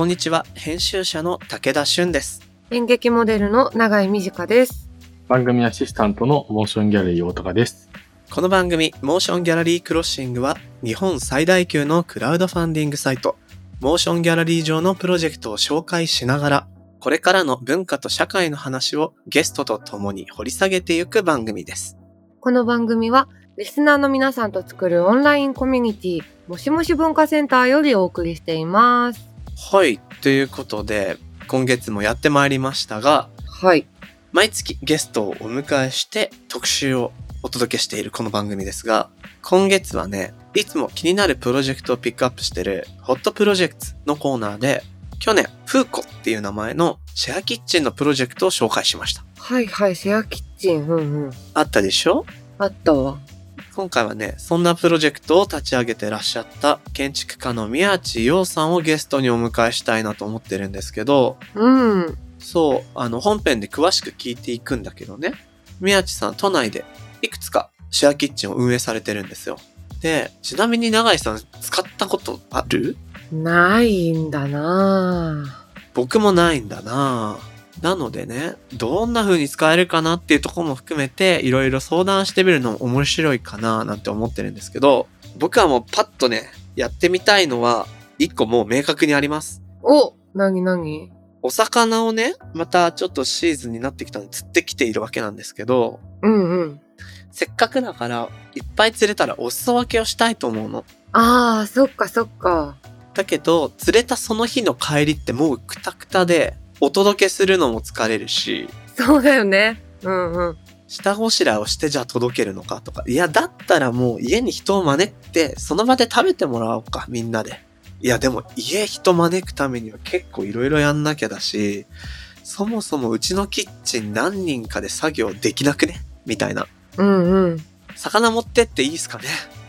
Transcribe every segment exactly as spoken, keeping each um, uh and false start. こんにちは、編集者の武田俊です。演劇モデルの永井美智香です。番組アシスタントのモーションギャラリー大高です。この番組モーションギャラリークロッシングは、日本最大級のクラウドファンディングサイトモーションギャラリー上のプロジェクトを紹介しながら、これからの文化と社会の話をゲストと共に掘り下げていく番組です。この番組はリスナーの皆さんと作るオンラインコミュニティもしもし文化センターよりお送りしています。はい、ということで今月もやってまいりましたが、はい、毎月ゲストをお迎えして特集をお届けしているこの番組ですが、今月はね、いつも気になるプロジェクトをピックアップしているホットプロジェクトのコーナーで、去年フーコっていう名前のシェアキッチンのプロジェクトを紹介しました。はいはい、シェアキッチン、うんうん、あったでしょ。あったわ。今回はね、そんなプロジェクトを立ち上げてらっしゃった建築家の宮地洋さんをゲストにお迎えしたいなと思ってるんですけど、うん、そう、あの本編で詳しく聞いていくんだけどね、宮地さん都内でいくつかシェアキッチンを運営されてるんですよ。で、ちなみに永井さん使ったことある？ないんだなぁ。僕もないんだなぁ。なのでね、どんな風に使えるかなっていうところも含めていろいろ相談してみるのも面白いかななんて思ってるんですけど、僕はもうパッとね、やってみたいのは一個もう明確にあります。お、なになに？お魚をね、またちょっとシーズンになってきたので釣ってきているわけなんですけど、うんうん、せっかくだからいっぱい釣れたらお裾分けをしたいと思うの。あー、そっかそっか。だけど釣れたその日の帰りってもうクタクタで、お届けするのも疲れるし。そうだよね。うんうん。下ごしらえをしてじゃあ届けるのかとか。いや、だったらもう家に人を招いて、その場で食べてもらおうか、みんなで。いや、でも家人招くためには結構いろいろやんなきゃだし、そもそもうちのキッチン何人かで作業できなくねみたいな。うんうん。魚持ってっていいですかね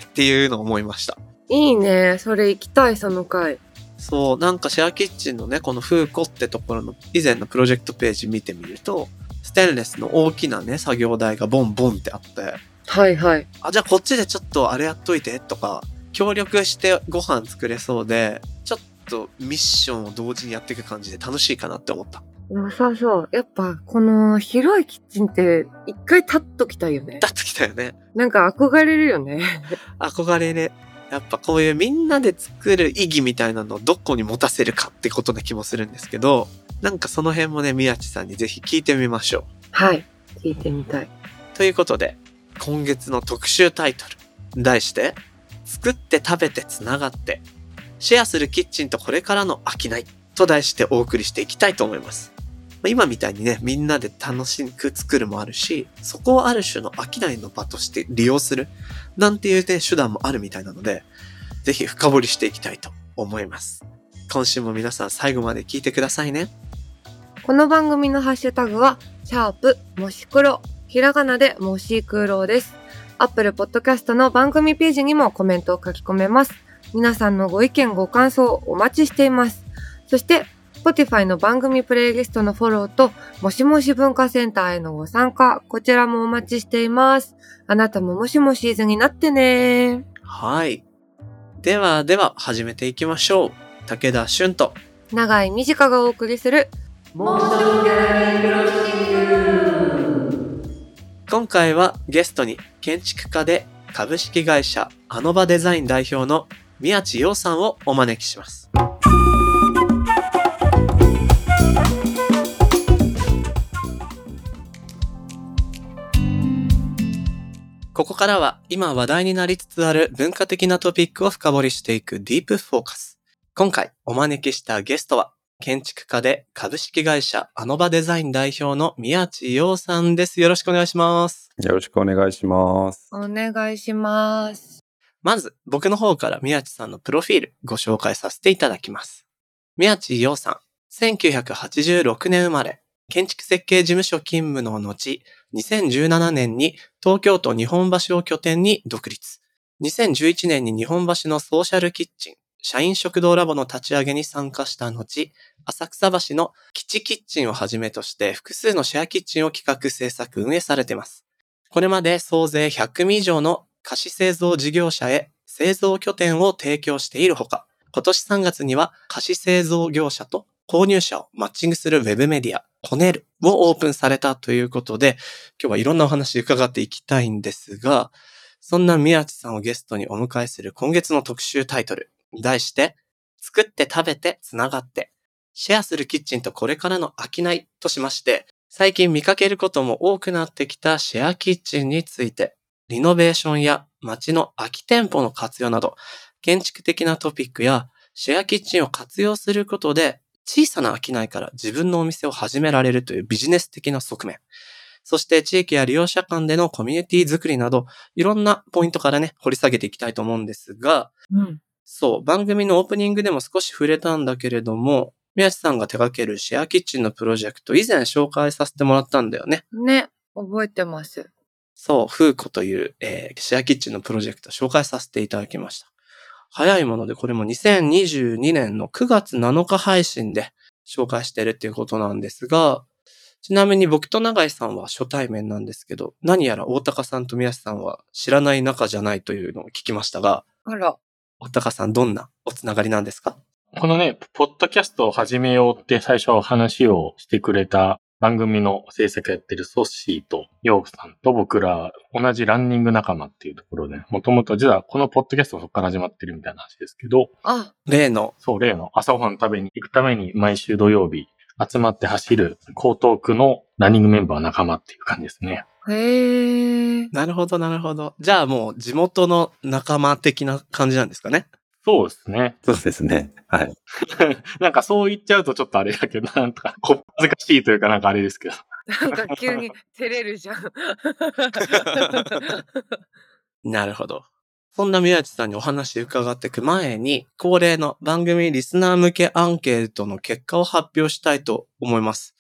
っていうのを思いました。いいね。それ行きたい、その回。そう、なんかシェアキッチンのね、このフーコってところの以前のプロジェクトページ見てみると、ステンレスの大きなね、作業台がボンボンってあって、はいはい、あ、じゃあこっちでちょっとあれやっといてとか、協力してご飯作れそうで、ちょっとミッションを同時にやっていく感じで楽しいかなって思った。良さそう。やっぱこの広いキッチンって一回立っときたいよね。立っときたいよね。なんか憧れるよね。憧れる。やっぱこういうみんなで作る意義みたいなのをどこに持たせるかってことな気もするんですけど、なんかその辺もね、宮地さんにぜひ聞いてみましょう。はい、聞いてみたい。ということで、今月の特集タイトル、題して、作って食べてつながって、シェアするキッチンとこれからの商いと題してお送りしていきたいと思います。今みたいにね、みんなで楽しく作るもあるし、そこをある種の商いの場として利用するなんていう、ね、手段もあるみたいなので、ぜひ深掘りしていきたいと思います。今週も皆さん最後まで聞いてくださいね。この番組のハッシュタグはシャープもし黒、ひらがなでもし黒です。アップルポッドキャストの番組ページにもコメントを書き込めます。皆さんのご意見ご感想お待ちしています。そしてSpotify の番組プレイリストのフォローと、もしもし文化センターへのご参加、こちらもお待ちしています。あなたももしもしーずになってね。はい。ではでは始めていきましょう。武田俊と永井美智香がお送りするモーションギャラリークロッシング。今回はゲストに建築家で株式会社あの場デザイン代表の宮地洋さんをお招きします。ここからは今話題になりつつある文化的なトピックを深掘りしていくディープフォーカス。今回お招きしたゲストは建築家で株式会社あの場デザイン代表の宮地洋さんです。よろしくお願いします。よろしくお願いします。お願いします。まず僕の方から宮地さんのプロフィールご紹介させていただきます。宮地洋さん、せんきゅうひゃくはちじゅうろくねん生まれ。建築設計事務所勤務の後、にせんじゅうななねんに東京都日本橋を拠点に独立。にせんじゅういちねんに日本橋のソーシャルキッチン、社員食堂ラボの立ち上げに参加した後、浅草橋の基地キッチンをはじめとして複数のシェアキッチンを企画制作運営されています。これまで総勢ひゃく組以上の菓子製造事業者へ製造拠点を提供しているほか、今年さんがつには菓子製造業者と購入者をマッチングするウェブメディア、コネルをオープンされたということで、今日はいろんなお話伺っていきたいんですが、そんな宮地さんをゲストにお迎えする今月の特集タイトル、題して、作って食べてつながって、シェアするキッチンとこれからの商いとしまして、最近見かけることも多くなってきたシェアキッチンについて、リノベーションや街の空き店舗の活用など、建築的なトピックやシェアキッチンを活用することで、小さな商いから自分のお店を始められるというビジネス的な側面、そして地域や利用者間でのコミュニティ作りなど、いろんなポイントからね、掘り下げていきたいと思うんですが、うん、そう、番組のオープニングでも少し触れたんだけれども、宮地さんが手掛けるシェアキッチンのプロジェクト、以前紹介させてもらったんだよね。ね、覚えてます。そう、フーコという、えー、シェアキッチンのプロジェクト紹介させていただきました。早いものでこれもにせんにじゅうにねんのくがつなのか配信で紹介してるっていうことなんですが、ちなみに僕と永井さんは初対面なんですけど、何やら大高さんと宮地さんは知らない仲じゃないというのを聞きましたが、あら、大高さんどんなおつながりなんですか？このね、ポッドキャストを始めようって最初話をしてくれた番組の制作やってるソッシーとヨウさんと僕ら同じランニング仲間っていうところで、もともと実はこのポッドキャストがそこから始まってるみたいな話ですけど、あ、例の。そう、例の朝ごはん食べに行くために毎週土曜日集まって走る江東区のランニングメンバー仲間っていう感じですね。へー。なるほど、なるほど。じゃあもう地元の仲間的な感じなんですかね。そうですね。そうですね。はい。なんかそう言っちゃうとちょっとあれだけど、なんとか、こっ恥ずかしいというかなんかあれですけど。なんか急に照れるじゃん。なるほど。そんな宮地さんにお話伺っていく前に、恒例の番組リスナー向けアンケートの結果を発表したいと思います。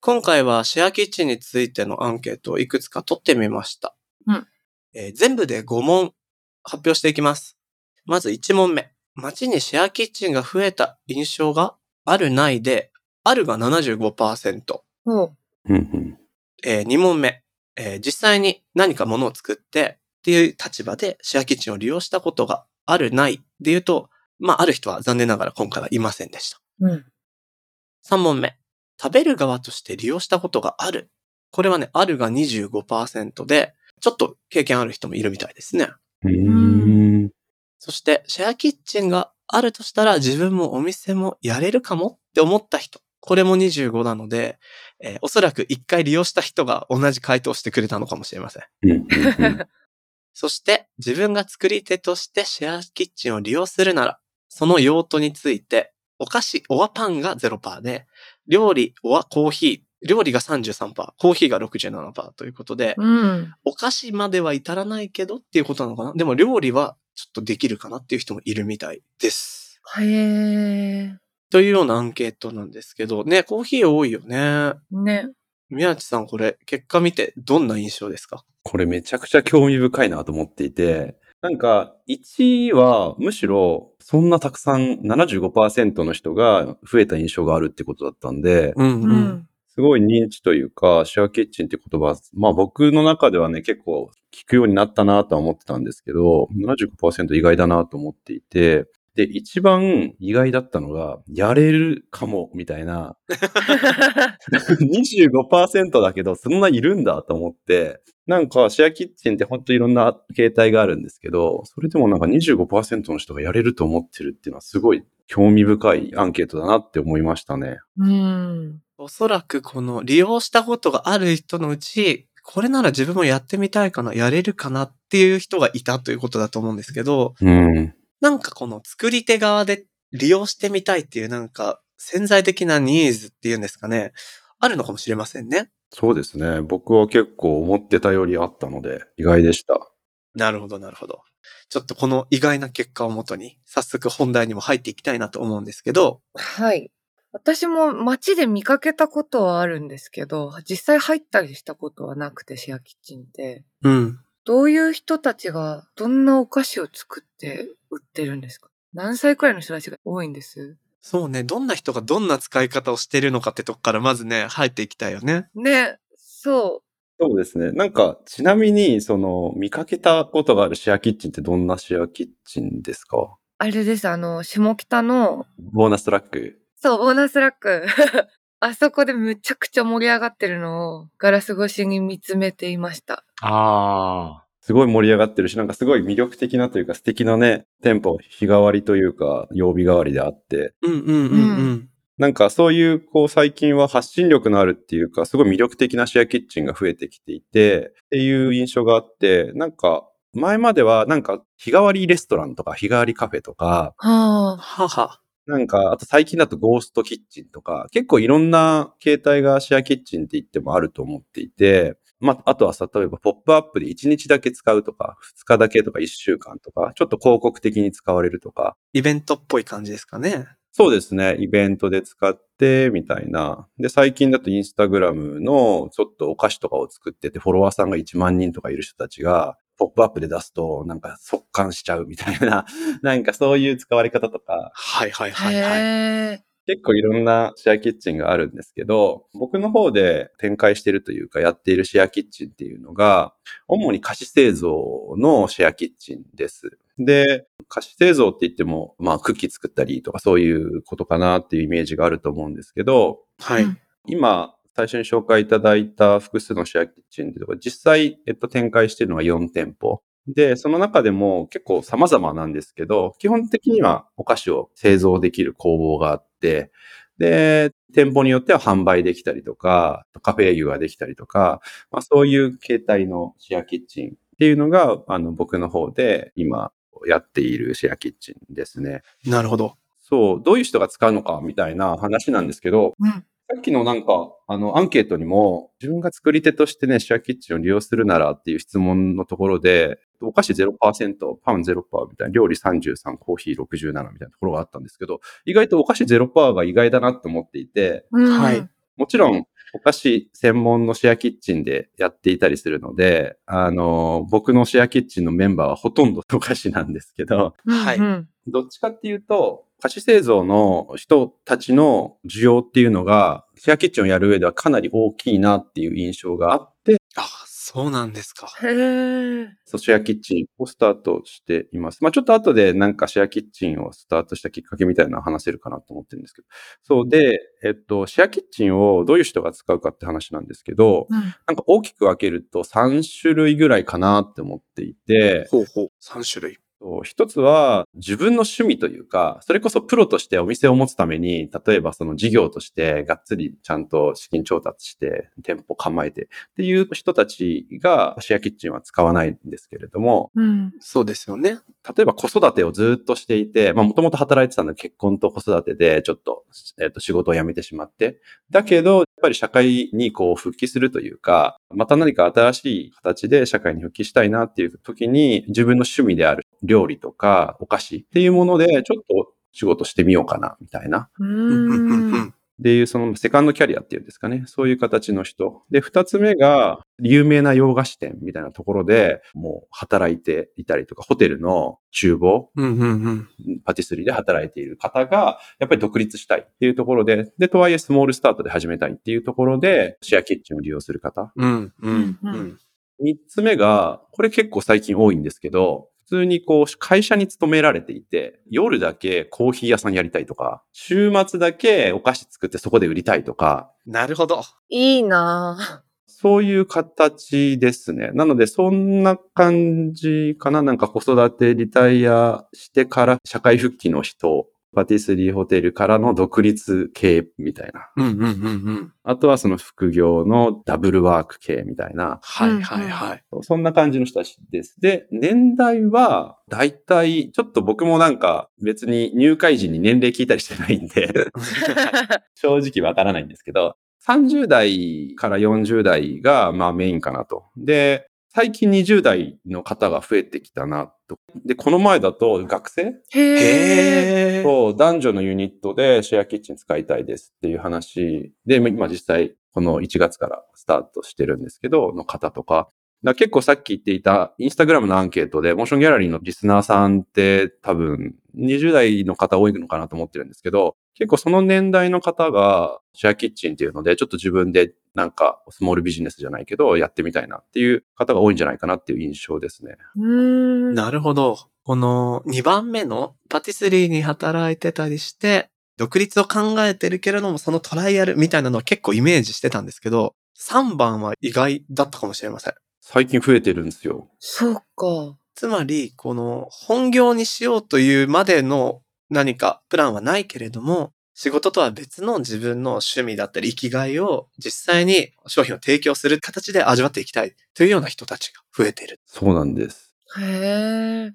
今回はシェアキッチンについてのアンケートをいくつか取ってみました。うん。えー、全部でごもん発表していきます。まずいちもんめ。街にシェアキッチンが増えた印象があるないで、あるが ななじゅうごパーセント。うんうん。えー、にもんめ、えー。実際に何かものを作ってっていう立場でシェアキッチンを利用したことがあるないでいうと、まあある人は残念ながら今回はいませんでした。うん。さんもんめ。食べる側として利用したことがある。これはね、あるが にじゅうごパーセント で、ちょっと経験ある人もいるみたいですね。うーん。そしてシェアキッチンがあるとしたら自分もお店もやれるかもって思った人、これもにじゅうごなので、えー、おそらくいっかい利用した人が同じ回答してくれたのかもしれません。そして自分が作り手としてシェアキッチンを利用するなら、その用途についてお菓子オアパンが ゼロパーセント で、料理オアコーヒー、料理が さんじゅうさんパーセント、コーヒーが ろくじゅうななパーセント ということで、うん、お菓子までは至らないけどっていうことなのかな。でも料理はちょっとできるかなっていう人もいるみたいです。へー。というようなアンケートなんですけど、ね、コーヒー多いよね。ね。宮地さん、これ、結果見てどんな印象ですか？これめちゃくちゃ興味深いなと思っていて、なんか、いちいはむしろ、そんなたくさん ななじゅうごパーセント の人が増えた印象があるってことだったんで、うんうんうん、すごい認知というか、シェアキッチンって言葉、まあ僕の中ではね、結構、聞くようになったなとは思ってたんですけど、ななじゅうごパーセント 意外だなと思っていて、で、一番意外だったのが、やれるかも、みたいな。にじゅうごパーセント だけど、そんないるんだと思って、なんかシェアキッチンって本当いろんな形態があるんですけど、それでもなんか にじゅうごパーセント の人がやれると思ってるっていうのはすごい興味深いアンケートだなって思いましたね。うん。おそらくこの利用したことがある人のうち、これなら自分もやってみたいかな、やれるかなっていう人がいたということだと思うんですけど、うん、なんかこの作り手側で利用してみたいっていうなんか潜在的なニーズっていうんですかね、あるのかもしれませんね。そうですね。僕は結構思ってたよりあったので意外でした。なるほど、なるほど。ちょっとこの意外な結果をもとに早速本題にも入っていきたいなと思うんですけど。はい。私も街で見かけたことはあるんですけど、実際入ったりしたことはなくて、シェアキッチンって。うん。どういう人たちが、どんなお菓子を作って売ってるんですか？何歳くらいの人たちが多いんです？そうね、どんな人がどんな使い方をしてるのかってとこからまずね、入っていきたいよね。ね、そう。そうですね。なんか、ちなみに、その、見かけたことがあるシェアキッチンってどんなシェアキッチンですか？あれです、あの下北のボーナストラック、そうボーナストラックあそこでむちゃくちゃ盛り上がってるのをガラス越しに見つめていました。ああ、すごい盛り上がってるし、なんかすごい魅力的なというか素敵なね、店舗日替わりというか曜日代わりであって、うんうんうんうん、うん、なんかそういうこう最近は発信力のあるっていうかすごい魅力的なシェアキッチンが増えてきていてっていう印象があって、なんか前まではなんか日替わりレストランとか日替わりカフェとか、はあ、はは、なんかあと最近だとゴーストキッチンとか結構いろんな形態がシェアキッチンって言ってもあると思っていて、まあ、あとはさ、例えばポップアップでいちにちだけ使うとか、ふつかだけとかいっしゅうかんとか、ちょっと広告的に使われるとか。イベントっぽい感じですかね。そうですね。イベントで使って、みたいな。で、最近だとインスタグラムのちょっとお菓子とかを作ってて、フォロワーさんがいちまんにんとかいる人たちが、ポップアップで出すと、なんか速乾しちゃうみたいな、なんかそういう使われ方とか。はいはいはいはい。へー、結構いろんなシェアキッチンがあるんですけど、僕の方で展開しているというかやっているシェアキッチンっていうのが、主に菓子製造のシェアキッチンです。で、菓子製造って言っても、まあクッキー作ったりとかそういうことかなっていうイメージがあると思うんですけど、はい。今、最初に紹介いただいた複数のシェアキッチンってところ、実際、えっと、展開しているのがよんてんぽ。で、その中でも結構様々なんですけど、基本的にはお菓子を製造できる工房があって、で、店舗によっては販売できたりとか、カフェ営業ができたりとか、まあそういう形態のシェアキッチンっていうのが、あの僕の方で今やっているシェアキッチンですね。なるほど。そう、どういう人が使うのかみたいな話なんですけど、うん、さっきのなんか、あの、アンケートにも、自分が作り手としてね、シェアキッチンを利用するならっていう質問のところで、お菓子 ゼロパーセント、パン ゼロパーセント みたいな、料理さんじゅうさん、コーヒーろくじゅうななみたいなところがあったんですけど、意外とお菓子 ゼロパーセント が意外だなと思っていて、うん、はい。もちろん、お菓子専門のシェアキッチンでやっていたりするので、あの、僕のシェアキッチンのメンバーはほとんどお菓子なんですけど、はい。どっちかっていうと、菓子製造の人たちの需要っていうのが、シェアキッチンをやる上ではかなり大きいなっていう印象があって。あ、そうなんですか。へー。そう、シェアキッチンをスタートしています。まあちょっと後でなんかシェアキッチンをスタートしたきっかけみたいなの話せるかなと思ってるんですけど。そうで、えっと、シェアキッチンをどういう人が使うかって話なんですけど、うん、なんか大きく分けるとさんしゅるいぐらいかなって思っていて。ほうほう、さんしゅるい。一つは自分の趣味というか、それこそプロとしてお店を持つために、例えばその事業としてがっつりちゃんと資金調達して店舗構えてっていう人たちがシェアキッチンは使わないんですけれども、うん、そうですよね。例えば子育てをずっとしていて、まあもともと働いてたので結婚と子育てでちょっと、えっと、仕事を辞めてしまって、だけどやっぱり社会にこう復帰するというか、また何か新しい形で社会に復帰したいなっていう時に自分の趣味である料理とかお菓子っていうものでちょっと仕事してみようかなみたいな。うーんっていうそのセカンドキャリアっていうんですかね。そういう形の人。で、二つ目が有名な洋菓子店みたいなところでもう働いていたりとか、ホテルの厨房、うんうんうん、パティスリーで働いている方がやっぱり独立したいっていうところで、で、とはいえスモールスタートで始めたいっていうところでシェアキッチンを利用する方。うんうんうん、三つ目が、これ結構最近多いんですけど、普通にこう会社に勤められていて、夜だけコーヒー屋さんやりたいとか、週末だけお菓子作ってそこで売りたいとか。なるほど。いいなぁ。そういう形ですね。なのでそんな感じかな。なんか子育てリタイアしてから社会復帰の人、パティスリーホテルからの独立系みたいな。うんうんうんうん。あとはその副業のダブルワーク系みたいな。はいはいはい。そんな感じの人たちです。で、年代はだいたい、ちょっと僕もなんか別に入会時に年齢聞いたりしてないんで、正直わからないんですけど、さんじゅうだいからよんじゅうだいがまあメインかなと。で、最近にじゅうだいの方が増えてきたなと。で、この前だと学生？へー。そう、男女のユニットでシェアキッチン使いたいですっていう話で、今実際このいちがつからスタートしてるんですけど、の方とか。だから結構さっき言っていたインスタグラムのアンケートで、モーションギャラリーのリスナーさんって多分にじゅうだいの方多いのかなと思ってるんですけど、結構その年代の方がシェアキッチンっていうので、ちょっと自分でなんかスモールビジネスじゃないけどやってみたいなっていう方が多いんじゃないかなっていう印象ですね。うーん、なるほど。このにばんめのパティスリーに働いてたりして、独立を考えてるけれども、そのトライアルみたいなのは結構イメージしてたんですけど、さんばんは意外だったかもしれません。最近増えてるんですよ。そうか。つまり、この本業にしようというまでの何かプランはないけれども、仕事とは別の自分の趣味だったり生きがいを実際に商品を提供する形で味わっていきたいというような人たちが増えている。そうなんです。へー。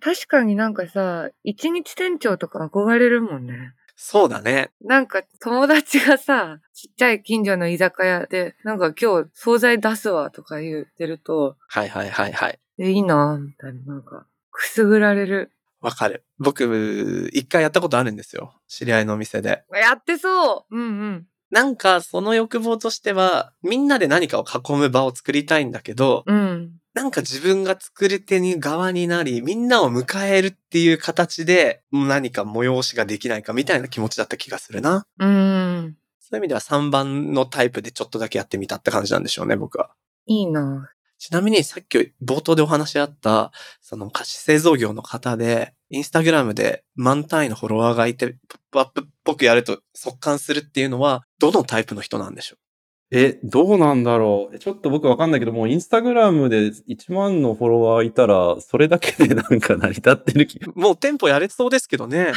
確かになんかさ、一日店長とか憧れるもんね。そうだね。なんか友達がさ、ちっちゃい近所の居酒屋で、なんか今日惣菜出すわとか言ってると、はいはいはいはい。で、いいなみたいな、なんかくすぐられる。わかる。僕、一回やったことあるんですよ。知り合いのお店で。やってそう。うんうん。なんか、その欲望としては、みんなで何かを囲む場を作りたいんだけど、うん、なんか自分が作り手に側になり、みんなを迎えるっていう形で、何か催しができないかみたいな気持ちだった気がするな。うん。そういう意味ではさんばんのタイプでちょっとだけやってみたって感じなんでしょうね、僕は。いいなぁ。ちなみにさっき冒頭でお話しあった、その菓子製造業の方で、インスタグラムで満単位のフォロワーがいて、ポップアップっぽくやると速乾するっていうのは、どのタイプの人なんでしょう？え、どうなんだろう。ちょっと僕わかんないけど、もうインスタグラムでいちまんのフォロワーいたら、それだけでなんか成り立ってる気が。もう店舗やれそうですけどね。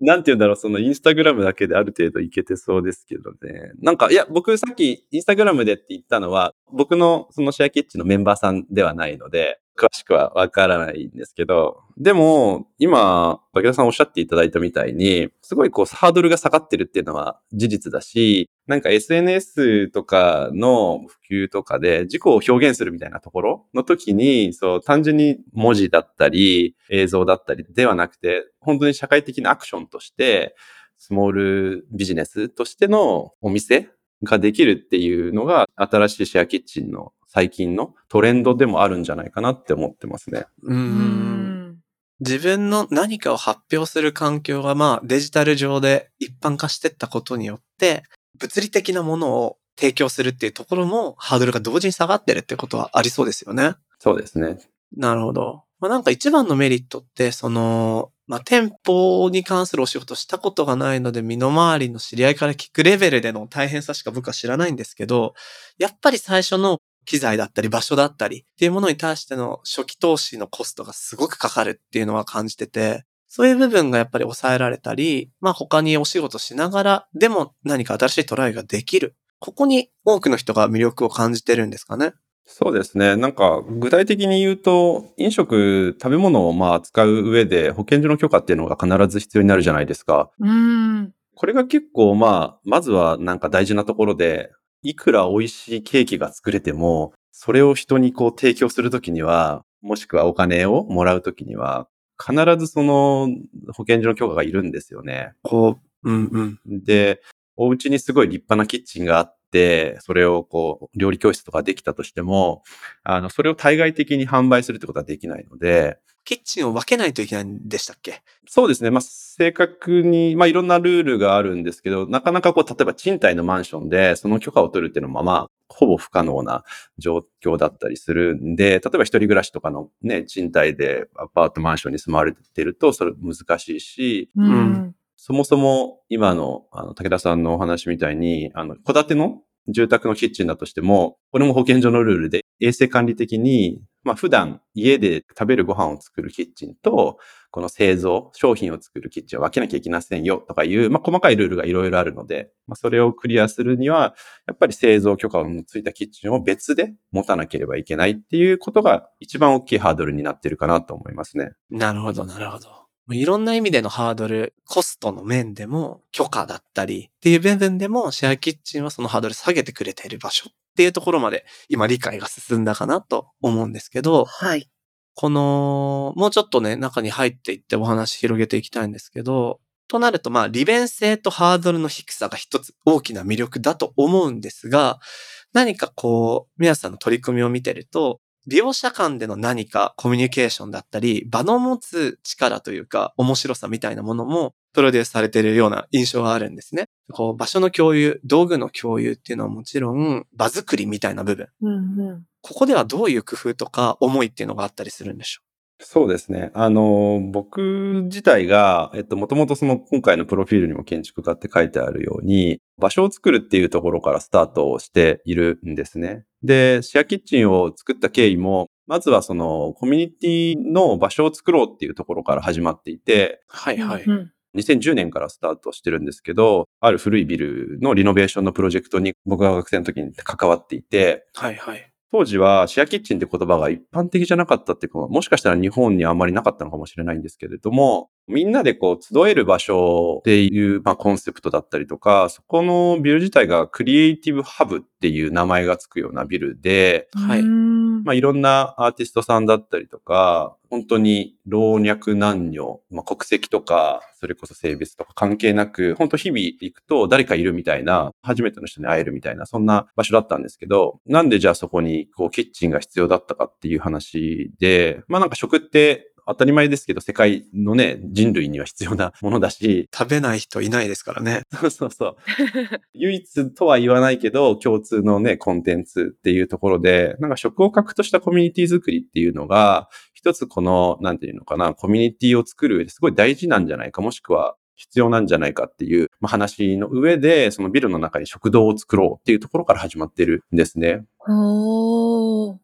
なんて言うんだろう、そのインスタグラムだけである程度いけてそうですけどね。なんか、いや、僕さっきインスタグラムでって言ったのは、僕のそのシェアキッチンのメンバーさんではないので、詳しくはわからないんですけど、でも今武田さんおっしゃっていただいたみたいにすごいこうハードルが下がってるっていうのは事実だし、なんか エスエヌエス とかの普及とかで自己を表現するみたいなところの時に、そう単純に文字だったり映像だったりではなくて、本当に社会的なアクションとしてスモールビジネスとしてのお店ができるっていうのが新しいシェアキッチンの最近のトレンドでもあるんじゃないかなって思ってますね。うーん。自分の何かを発表する環境がまあデジタル上で一般化していったことによって、物理的なものを提供するっていうところもハードルが同時に下がってるってことはありそうですよね。そうですね。なるほど。まあ、なんか一番のメリットって、その、まあ、店舗に関するお仕事したことがないので、身の回りの知り合いから聞くレベルでの大変さしか僕は知らないんですけど、やっぱり最初の機材だったり場所だったりっていうものに対しての初期投資のコストがすごくかかるっていうのは感じてて、そういう部分がやっぱり抑えられたり、まあ他にお仕事しながらでも何か新しいトライができる。ここに多くの人が魅力を感じてるんですかね。そうですね。なんか具体的に言うと、飲食、食べ物をまあ扱う上で保健所の許可っていうのが必ず必要になるじゃないですか。うーん。これが結構まあ、まずはなんか大事なところで、いくら美味しいケーキが作れても、それを人にこう提供するときには、もしくはお金をもらうときには、必ずその保健所の許可がいるんですよね。こう、うんうん。で、お家にすごい立派なキッチンがあって、で、それをこう、料理教室とかできたとしても、あの、それを対外的に販売するってことはできないので。キッチンを分けないといけないんでしたっけ？そうですね。まあ、正確に、まあ、いろんなルールがあるんですけど、なかなかこう、例えば賃貸のマンションで、その許可を取るっていうのも、まあ、ほぼ不可能な状況だったりするんで、例えば一人暮らしとかのね、賃貸でアパートマンションに住まわれてると、それ難しいし、うん。うんそもそも今のあの武田さんのお話みたいに、あの戸建ての住宅のキッチンだとしても、これも保健所のルールで衛生管理的に、まあ普段家で食べるご飯を作るキッチンと、この製造商品を作るキッチンを分けなきゃいけませんよとかいう、まあ細かいルールがいろいろあるので、まあそれをクリアするには、やっぱり製造許可のついたキッチンを別で持たなければいけないっていうことが一番大きいハードルになってるかなと思いますね。なるほど、なるほど。いろんな意味でのハードル、コストの面でも許可だったりっていう部分でもシェアキッチンはそのハードル下げてくれている場所っていうところまで今理解が進んだかなと思うんですけど、はい。この、もうちょっとね、中に入っていってお話広げていきたいんですけど、となるとまあ利便性とハードルの低さが一つ大きな魅力だと思うんですが、何かこう、皆さんの取り組みを見てると、利用者間での何かコミュニケーションだったり、場の持つ力というか面白さみたいなものもプロデュースされているような印象があるんですね。こう場所の共有、道具の共有っていうのはもちろん場作りみたいな部分、うんうん、ここではどういう工夫とか思いっていうのがあったりするんでしょそうですね。あの、僕自体が、えっと、もともとその今回のプロフィールにも建築家って書いてあるように、場所を作るっていうところからスタートをしているんですね。で、シェアキッチンを作った経緯も、まずはそのコミュニティの場所を作ろうっていうところから始まっていて、はいはい。うんうんにせんじゅうねんからスタートしてるんですけど、ある古いビルのリノベーションのプロジェクトに僕が学生の時に関わっていて、はいはい。当時はシェアキッチンって言葉が一般的じゃなかったっていうか、もしかしたら日本にあんまりなかったのかもしれないんですけれども、みんなでこう集える場所っていう、まあ、コンセプトだったりとか、そこのビル自体がクリエイティブハブっていう名前がつくようなビルで、はい。まあ、いろんなアーティストさんだったりとか、本当に老若男女、まあ、国籍とか、それこそ性別とか関係なく、本当日々行くと誰かいるみたいな、初めての人に会えるみたいな、そんな場所だったんですけど、なんでじゃあそこにこうキッチンが必要だったかっていう話で、まあなんか食って当たり前ですけど、世界のね、人類には必要なものだし。食べない人いないですからね。そうそうそう。唯一とは言わないけど、共通のね、コンテンツっていうところで、なんか食を核としたコミュニティ作りっていうのが、一つこの、なんていうのかな、コミュニティを作る上ですごい大事なんじゃないか、もしくは必要なんじゃないかっていう話の上で、そのビルの中に食堂を作ろうっていうところから始まってるんですね。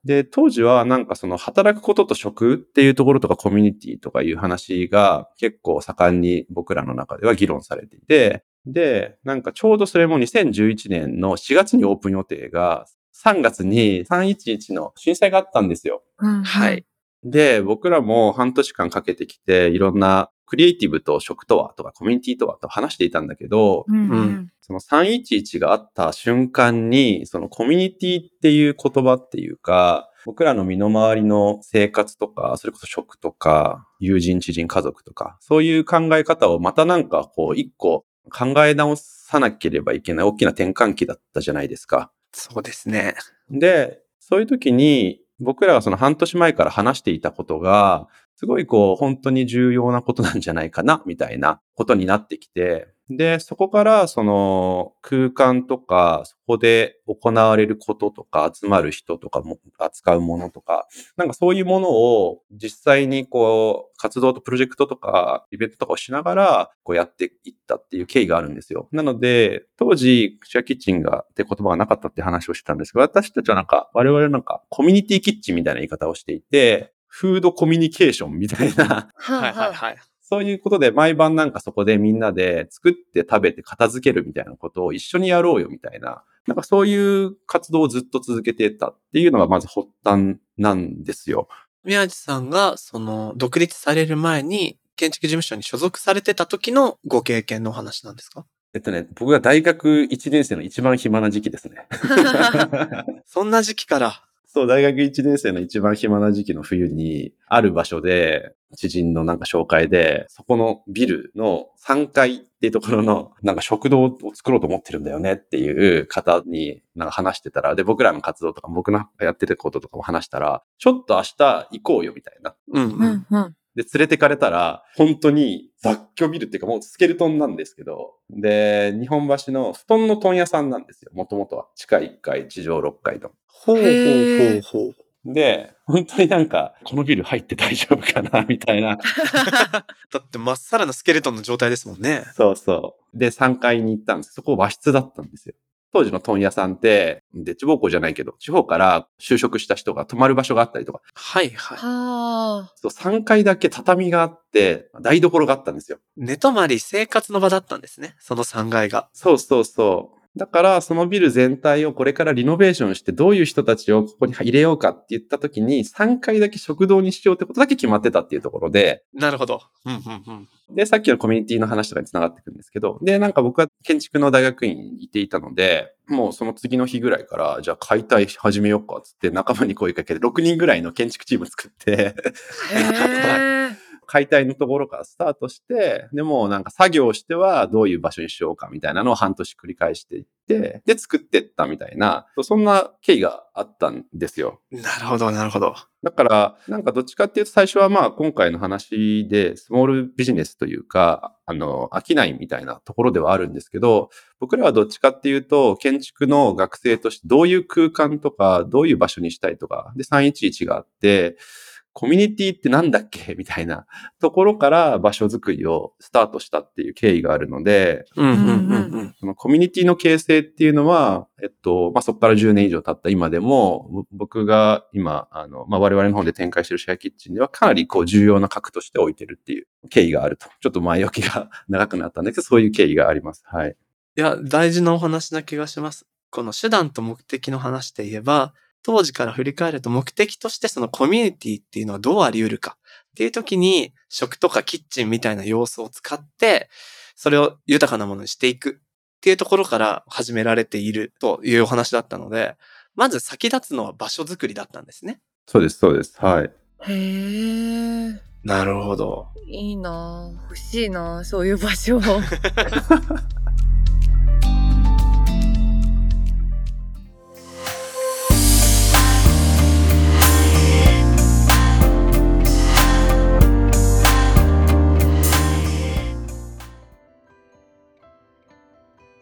で、当時はなんかその働くことと食っていうところとかコミュニティとかいう話が結構盛んに僕らの中では議論されていて、で、なんかちょうどそれもにせんじゅういちねんのしがつにオープン予定がさんがつにさんいちいちの震災があったんですよ。うん、はい。で、僕らも半年間かけてきていろんなクリエイティブと食とはとかコミュニティとはと話していたんだけど、うんうん、そのさんいちいちがあった瞬間に、そのコミュニティっていう言葉っていうか、僕らの身の回りの生活とか、それこそ食とか、友人、知人、家族とか、そういう考え方をまたなんかこう一個考え直さなければいけない大きな転換期だったじゃないですか。そうですね。で、そういう時に僕らがその半年前から話していたことが、すごいこう本当に重要なことなんじゃないかなみたいなことになってきて、で、そこからその空間とか、そこで行われることとか、集まる人とかも扱うものとか、なんかそういうものを実際にこう活動とプロジェクトとかイベントとかをしながらこうやっていったっていう経緯があるんですよ。なので、当時シェアキッチンがって言葉がなかったって話をしてたんですけど、私たちはなんか我々なんかコミュニティキッチンみたいな言い方をしていて、フードコミュニケーションみたいな。はいはいはい。そういうことで毎晩なんかそこでみんなで作って食べて片付けるみたいなことを一緒にやろうよみたいな。なんかそういう活動をずっと続けてたっていうのがまず発端なんですよ。宮地さんがその独立される前に建築事務所に所属されてた時のご経験のお話なんですか？えっとね、僕が大学いちねん生の一番暇な時期ですね。そんな時期から。そう、大学いちねん生の一番暇な時期の冬に、ある場所で、知人のなんか紹介で、そこのビルのさんがいっていうところの、なんか食堂を作ろうと思ってるんだよねっていう方になんか話してたら、で、僕らの活動とか、僕のやってることとかも話したら、ちょっと明日行こうよみたいな。うんうんうん。で、連れてかれたら、本当に雑居ビルっていうかもうスケルトンなんですけど、で、日本橋の布団の問屋さんなんですよ、もともとは。地下いっかい、地上ろっかいの。ほうほうほうほう。で、本当になんか、このビル入って大丈夫かなみたいな。だってまっさらなスケルトンの状態ですもんね。そうそう。で、さんがいに行ったんです。そこ和室だったんですよ。当時の問屋さんって、で、地方校じゃないけど、地方から就職した人が泊まる場所があったりとか。はいはい。はそう、さんがいだけ畳があって、台所があったんですよ。寝泊まり生活の場だったんですね、そのさんがいが。そうそうそう。だから、そのビル全体をこれからリノベーションして、どういう人たちをここに入れようかって言った時に、さんがいだけ食堂にしようってことだけ決まってたっていうところで。なるほど。うんうんうん。で、さっきのコミュニティの話とかに繋がってくるんですけど、で、なんか僕は建築の大学院にいていたので、もうその次の日ぐらいから、じゃあ解体始めようかってって仲間に声かけて、ろくにんぐらいの建築チーム作って、えー。解体のところからスタートして、でもなんか作業してはどういう場所にしようかみたいなのを半年繰り返していって、で作ってったみたいな、そんな経緯があったんですよ。なるほど、なるほど。だから、なんかどっちかっていうと最初はまあ今回の話でスモールビジネスというか、あの、飽きないみたいなところではあるんですけど、僕らはどっちかっていうと建築の学生としてどういう空間とか、どういう場所にしたいとか、でさんいちいちがあって、コミュニティってなんだっけみたいなところから場所づくりをスタートしたっていう経緯があるので、うんうんうんうん、そのコミュニティの形成っていうのは、えっと、まあ、そこからじゅうねん以上経った今でも、僕が今、あの、まあ、我々の方で展開しているシェアキッチンではかなりこう重要な核として置いてるっていう経緯があると。ちょっと前置きが長くなったんですけど、そういう経緯があります。はい。いや、大事なお話な気がします。この手段と目的の話で言えば、当時から振り返ると目的としてそのコミュニティっていうのはどうあり得るかっていう時に食とかキッチンみたいな要素を使ってそれを豊かなものにしていくっていうところから始められているというお話だったので、まず先立つのは場所づくりだったんですね。そうですそうです。はい。へー。なるほど。いいなぁ。欲しいなぁ。そういう場所を。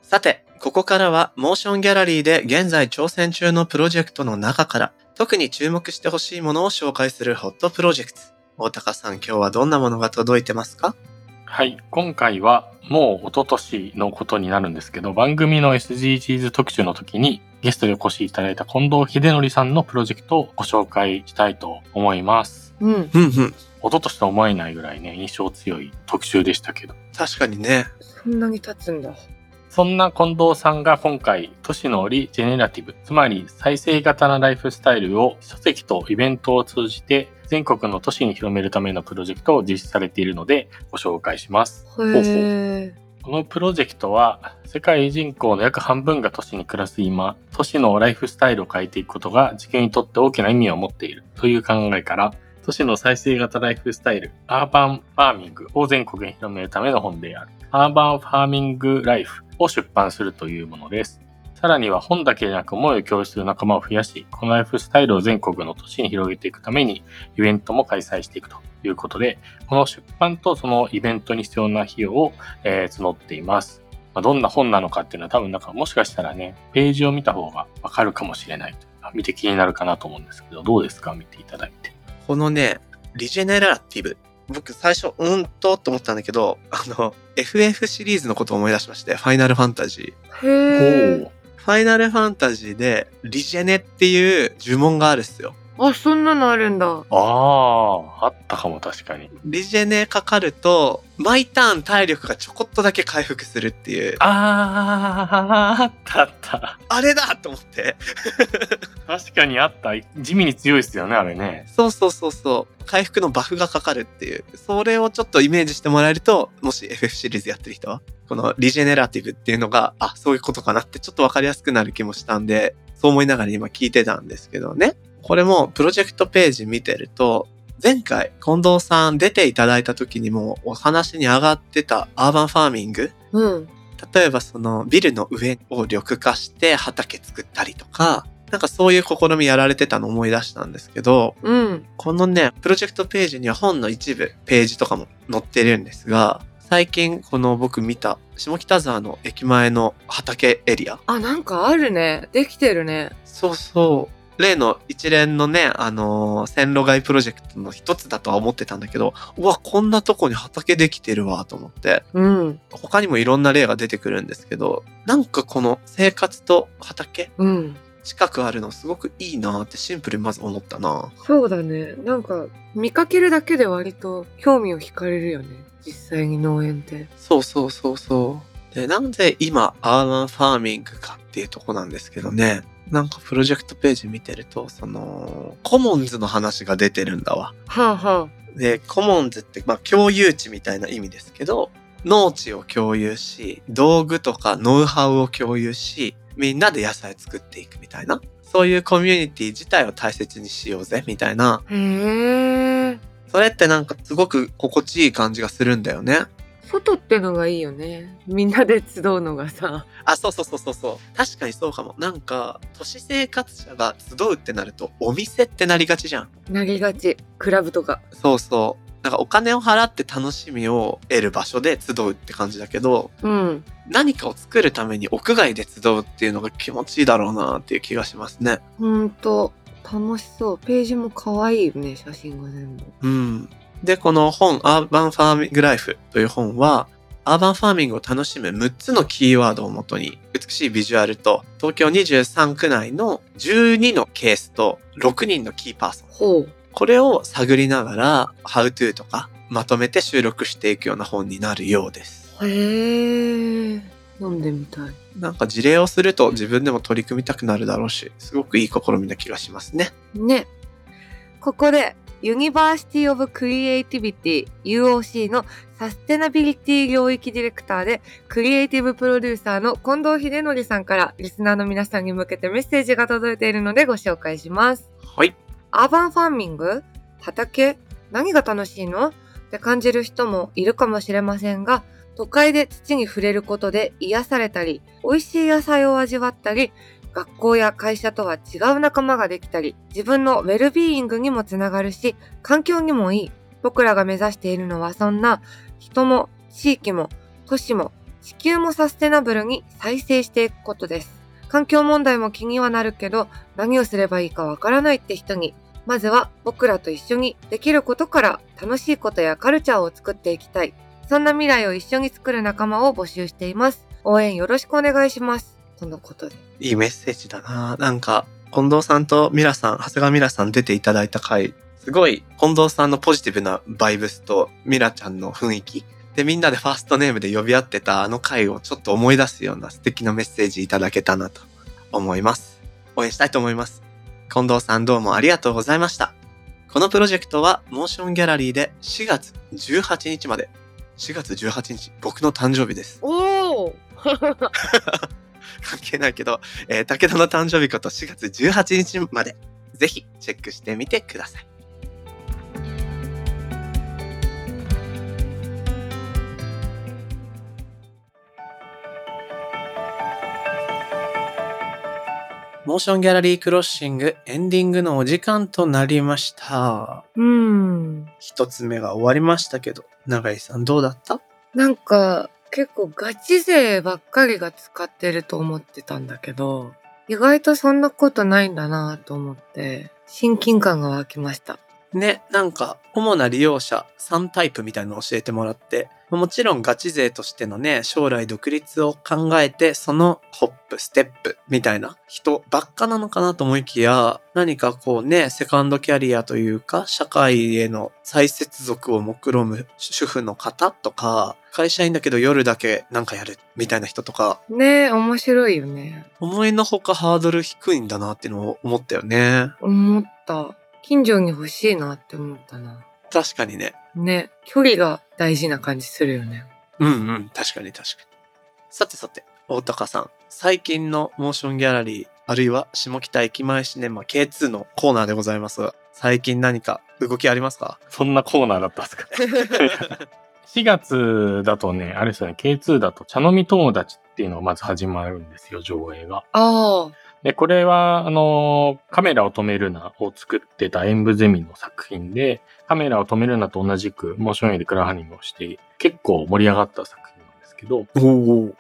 さて、ここからはモーションギャラリーで現在挑戦中のプロジェクトの中から特に注目してほしいものを紹介するホットプロジェクト。大高さん、今日はどんなものが届いてますか？はい、今回はもう一昨年のことになるんですけど、番組の エスディージーズ 特集の時にゲストにお越しいただいた近藤秀則さんのプロジェクトをご紹介したいと思います。うん、うん、うん。一昨年と思えないぐらいね、印象強い特集でしたけど。確かにね。そんなに経つんだ。そんな近藤さんが今回、都市のリジェネラティブ、つまり再生型なライフスタイルを書籍とイベントを通じて全国の都市に広めるためのプロジェクトを実施されているのでご紹介します。へー。このプロジェクトは世界人口の約半分が都市に暮らす今、都市のライフスタイルを変えていくことが地球にとって大きな意味を持っているという考えから、都市の再生型ライフスタイル、アーバンファーミングを全国に広めるための本である、アーバンファーミングライフを出版するというものです。さらには本だけでなく思いを共有する仲間を増やし、このライフスタイルを全国の都市に広げていくためにイベントも開催していくということで、この出版とそのイベントに必要な費用を、えー、募っています。まあ、どんな本なのかっていうのは多分なんかもしかしたらね、ページを見た方がわかるかもしれない。見て気になるかなと思うんですけど、どうですか？見ていただいて。このね、リジェネラティブ。僕最初うんとと思ったんだけど、あの エフエフ シリーズのことを思い出しまして、ファイナルファンタジー。へー。ファイナルファンタジーでリジェネっていう呪文があるっすよ。あ、そんなのあるんだ。ああ、あったかも。確かにリジェネかかると毎ターン体力がちょこっとだけ回復するっていう。あー、あったあった。あれだと思って。確かにあった。地味に強いっすよね、あれね。そうそうそうそう。回復のバフがかかるっていう。それをちょっとイメージしてもらえると、もし エフエフ シリーズやってる人は、このリジェネラティブっていうのが、あ、そういうことかなってちょっとわかりやすくなる気もしたんで、そう思いながら今聞いてたんですけどね。これもプロジェクトページ見てると、前回近藤さん出ていただいた時にもお話に上がってたアーバンファーミング、うん、例えばそのビルの上を緑化して畑作ったりとか、なんかそういう試みやられてたの思い出したんですけど、うん、このねプロジェクトページには本の一部ページとかも載ってるんですが、最近この僕見た下北沢の駅前の畑エリア、あ、なんかあるね、できてるね。そうそう、例の一連のね、あのー、線路街プロジェクトの一つだとは思ってたんだけど、うわ、こんなとこに畑できてるわと思って、うん、他にもいろんな例が出てくるんですけど、なんかこの生活と畑、うん、近くあるのすごくいいなってシンプルにまず思ったな。そうだね、なんか見かけるだけで割と興味を惹かれるよね、実際に農園って。そうそうそうそう。で、なんで今アーバンファーミングかっていうとこなんですけどね、なんかプロジェクトページ見てると、そのコモンズの話が出てるんだわ。はあはあ。で、コモンズってまあ共有地みたいな意味ですけど、農地を共有し、道具とかノウハウを共有し、みんなで野菜作っていくみたいな、そういうコミュニティ自体を大切にしようぜみたいな。へー。それってなんかすごく心地いい感じがするんだよね。外ってのがいいよね、みんなで集うのがさ。あ、そうそうそうそうそう、確かにそうかも。なんか都市生活者が集うってなるとお店ってなりがちじゃん。なりがち、クラブとか。そうそう、なんかお金を払って楽しみを得る場所で集うって感じだけど、うん、何かを作るために屋外で集うっていうのが気持ちいいだろうなっていう気がしますね。ほんと楽しそう。ページも可愛いよね、写真が全部。うん。で、この本、アーバンファーミングライフという本は、アーバンファーミングを楽しむむっつのキーワードをもとに、美しいビジュアルと東京にじゅうさん区内のじゅうにのケースとろくにんのキーパーソン。ほう。これを探りながら、ハウトゥーとかまとめて収録していくような本になるようです。へー。読んでみたい。なんか事例をすると自分でも取り組みたくなるだろうし、すごくいい試みな気がしますね。ね。ここで、University of Creativity ユーオーシー のサステナビリティ領域ディレクターでクリエイティブプロデューサーの近藤秀則さんからリスナーの皆さんに向けてメッセージが届いているのでご紹介します。はい。アーバンファーミング、畑、何が楽しいのって感じる人もいるかもしれませんが、都会で土に触れることで癒されたり、美味しい野菜を味わったり、学校や会社とは違う仲間ができたり、自分のウェルビーイングにもつながるし、環境にもいい。僕らが目指しているのはそんな、人も地域も都市も地球もサステナブルに再生していくことです。環境問題も気にはなるけど、何をすればいいかわからないって人に、まずは僕らと一緒にできることから楽しいことやカルチャーを作っていきたい。そんな未来を一緒に作る仲間を募集しています。応援よろしくお願いします。そのことで。いいメッセージだな。なんか近藤さんとミラさん、長谷川ミラさん出ていただいた回、すごい近藤さんのポジティブなバイブスとミラちゃんの雰囲気で、みんなでファーストネームで呼び合ってたあの回をちょっと思い出すような素敵なメッセージいただけたなと思います。応援したいと思います。近藤さん、どうもありがとうございました。このプロジェクトはモーションギャラリーでしがつじゅうはちにちまで。しがつじゅうはちにち、僕の誕生日です。おー関係ないけど、えー、武田の誕生日ことしがつじゅうはちにちまで、ぜひチェックしてみてください。モーションギャラリークロッシング、エンディングのお時間となりました。うーん。一つ目が終わりましたけど、永井さんどうだった？なんか結構ガチ勢ばっかりが使ってると思ってたんだけど、意外とそんなことないんだなと思って、親近感が湧きました。ね、なんか主な利用者さんタイプみたいなのを教えてもらって、もちろんガチ勢としてのね、将来独立を考えて、そのホップ、ステップみたいな人ばっかなのかなと思いきや、何かこうね、セカンドキャリアというか、社会への再接続を目論む主婦の方とか、会社員だけど夜だけなんかやるみたいな人とか。ねえ、面白いよね。思いのほかハードル低いんだなっていうのを思ったよね。思った。近所に欲しいなって思ったな。確かにね。ね、距離が大事な感じするよね。うんうん、確かに確かに。さてさて、大高さん、最近のモーションギャラリー、あるいは下北駅前シネマ ケーツー のコーナーでございますが、最近何か動きありますか？そんなコーナーだったんですか？しがつだとね、あれですよね、ケーツー だと茶飲み友達っていうのがまず始まるんですよ、上映が。ああ。で、これは、あの、カメラを止めるなを作ってた演舞ゼミの作品で、カメラを止めるなと同じくモーションエイでクラウドファンディングをして、結構盛り上がった作品なんですけど、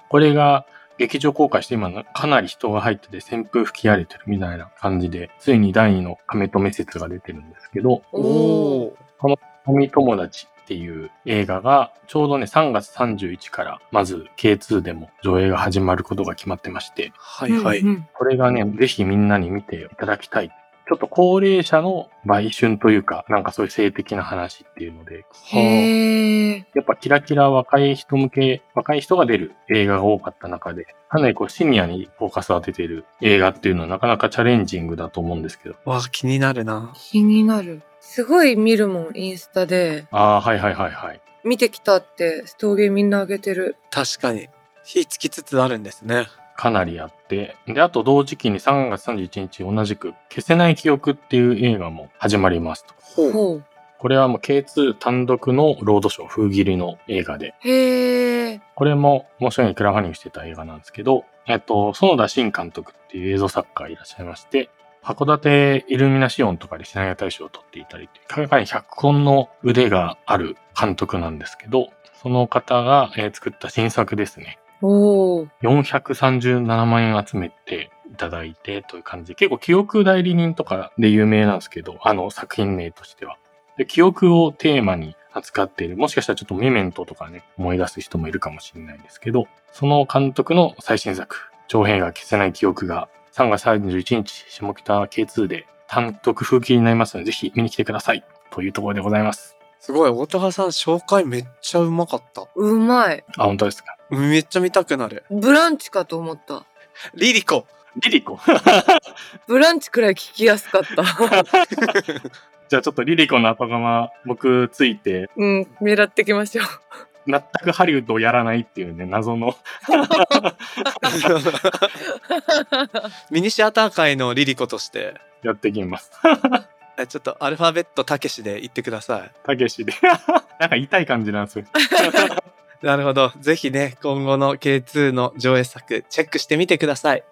これが劇場公開して今かなり人が入ってて旋風吹き荒れてるみたいな感じで、ついにだいにの亀止め説が出てるんですけど、おこの飲み友達っていう映画がちょうどねさんがつさんじゅういちにちからまず ケーツー でも上映が始まることが決まってまして、はいはい、うんうん、これがねぜひみんなに見ていただきたい。ちょっと高齢者の売春というか、なんかそういう性的な話っていうので、へー、やっぱキラキラ若い人向け、若い人が出る映画が多かった中で、かなりこうシニアにフォーカスを当てている映画っていうのはなかなかチャレンジングだと思うんですけど。わあ、気になるな。気になる。すごい見るもん、インスタで。ああ、はいはいはいはい。見てきたってストーリーみんな上げてる。確かに。火つきつつあるんですね。かなりあって。で、あと同時期にさんがつさんじゅういちにち同じく消せない記憶っていう映画も始まりますと。ほう。これはもう ケーツー 単独のロードショー封切りの映画で。へー。これも面白いクラウドファンディングしてた映画なんですけど、えっと、園田真監督っていう映像作家がいらっしゃいまして、函館イルミナシオンとかでシナリオ大賞を取っていたりっていう、かなり脚本の腕がある監督なんですけど、その方が、えー、作った新作ですね。おー。よんひゃくさんじゅうななまんえん集めていただいてという感じで、結構記憶代理人とかで有名なんですけど、あの作品名としては。で、記憶をテーマに扱っている、もしかしたらちょっとメメントとかね、思い出す人もいるかもしれないですけど、その監督の最新作、長編映画消せない記憶がさんがつさんじゅういちにち、下北 ケーツー で単独風景になりますので、ぜひ見に来てくださいというところでございます。すごい、大高さん紹介めっちゃうまかった。うまい。あ、本当ですか。めっちゃ見たくなる。ブランチかと思った。リリコ。リリコ。ブランチくらい聞きやすかった。じゃあちょっとリリコの後釜僕ついて、うん、狙ってきましょう。全くハリウッドをやらないっていうね、謎のミニシアター界のリリコとしてやってきます。ちょっとアルファベットたけしで言ってください。たけしでなんか痛い感じなんですよ。なるほど。ぜひね、今後の ケーツー の上映作チェックしてみてください。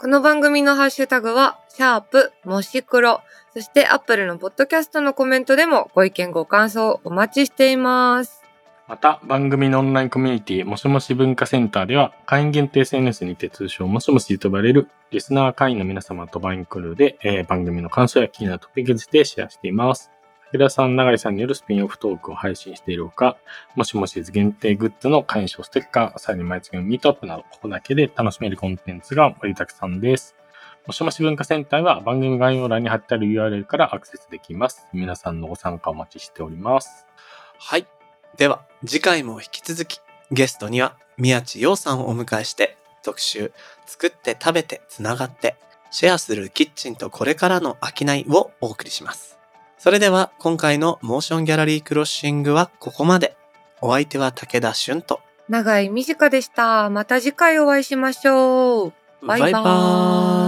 この番組のハッシュタグはシャープもし黒、そしてアップルのポッドキャストのコメントでもご意見ご感想お待ちしています。また番組のオンラインコミュニティもしもし文化センターでは会員限定 エスエヌエス にて通称もしもしと呼ばれるリスナー会員の皆様とバインクルーで、えー、番組の感想や気になるトピックについてシェアしています。武田さん、永井さんによるスピンオフトークを配信しているほか、もしもし限定グッズの会員証ステッカー、さらに毎月のミートアップなど、ここだけで楽しめるコンテンツが盛りだくさんです。もしもし文化センターは番組概要欄に貼ってある ユーアールエル からアクセスできます。皆さんのご参加お待ちしております。はい。では、次回も引き続き、ゲストには宮地洋さんをお迎えして、特集、作って食べてつながって、シェアするキッチンとこれからの商いをお送りします。それでは今回のモーションギャラリークロッシングはここまで。お相手は武田俊と永井美智香でした。また次回お会いしましょう。バイバーイ。バイバーイ。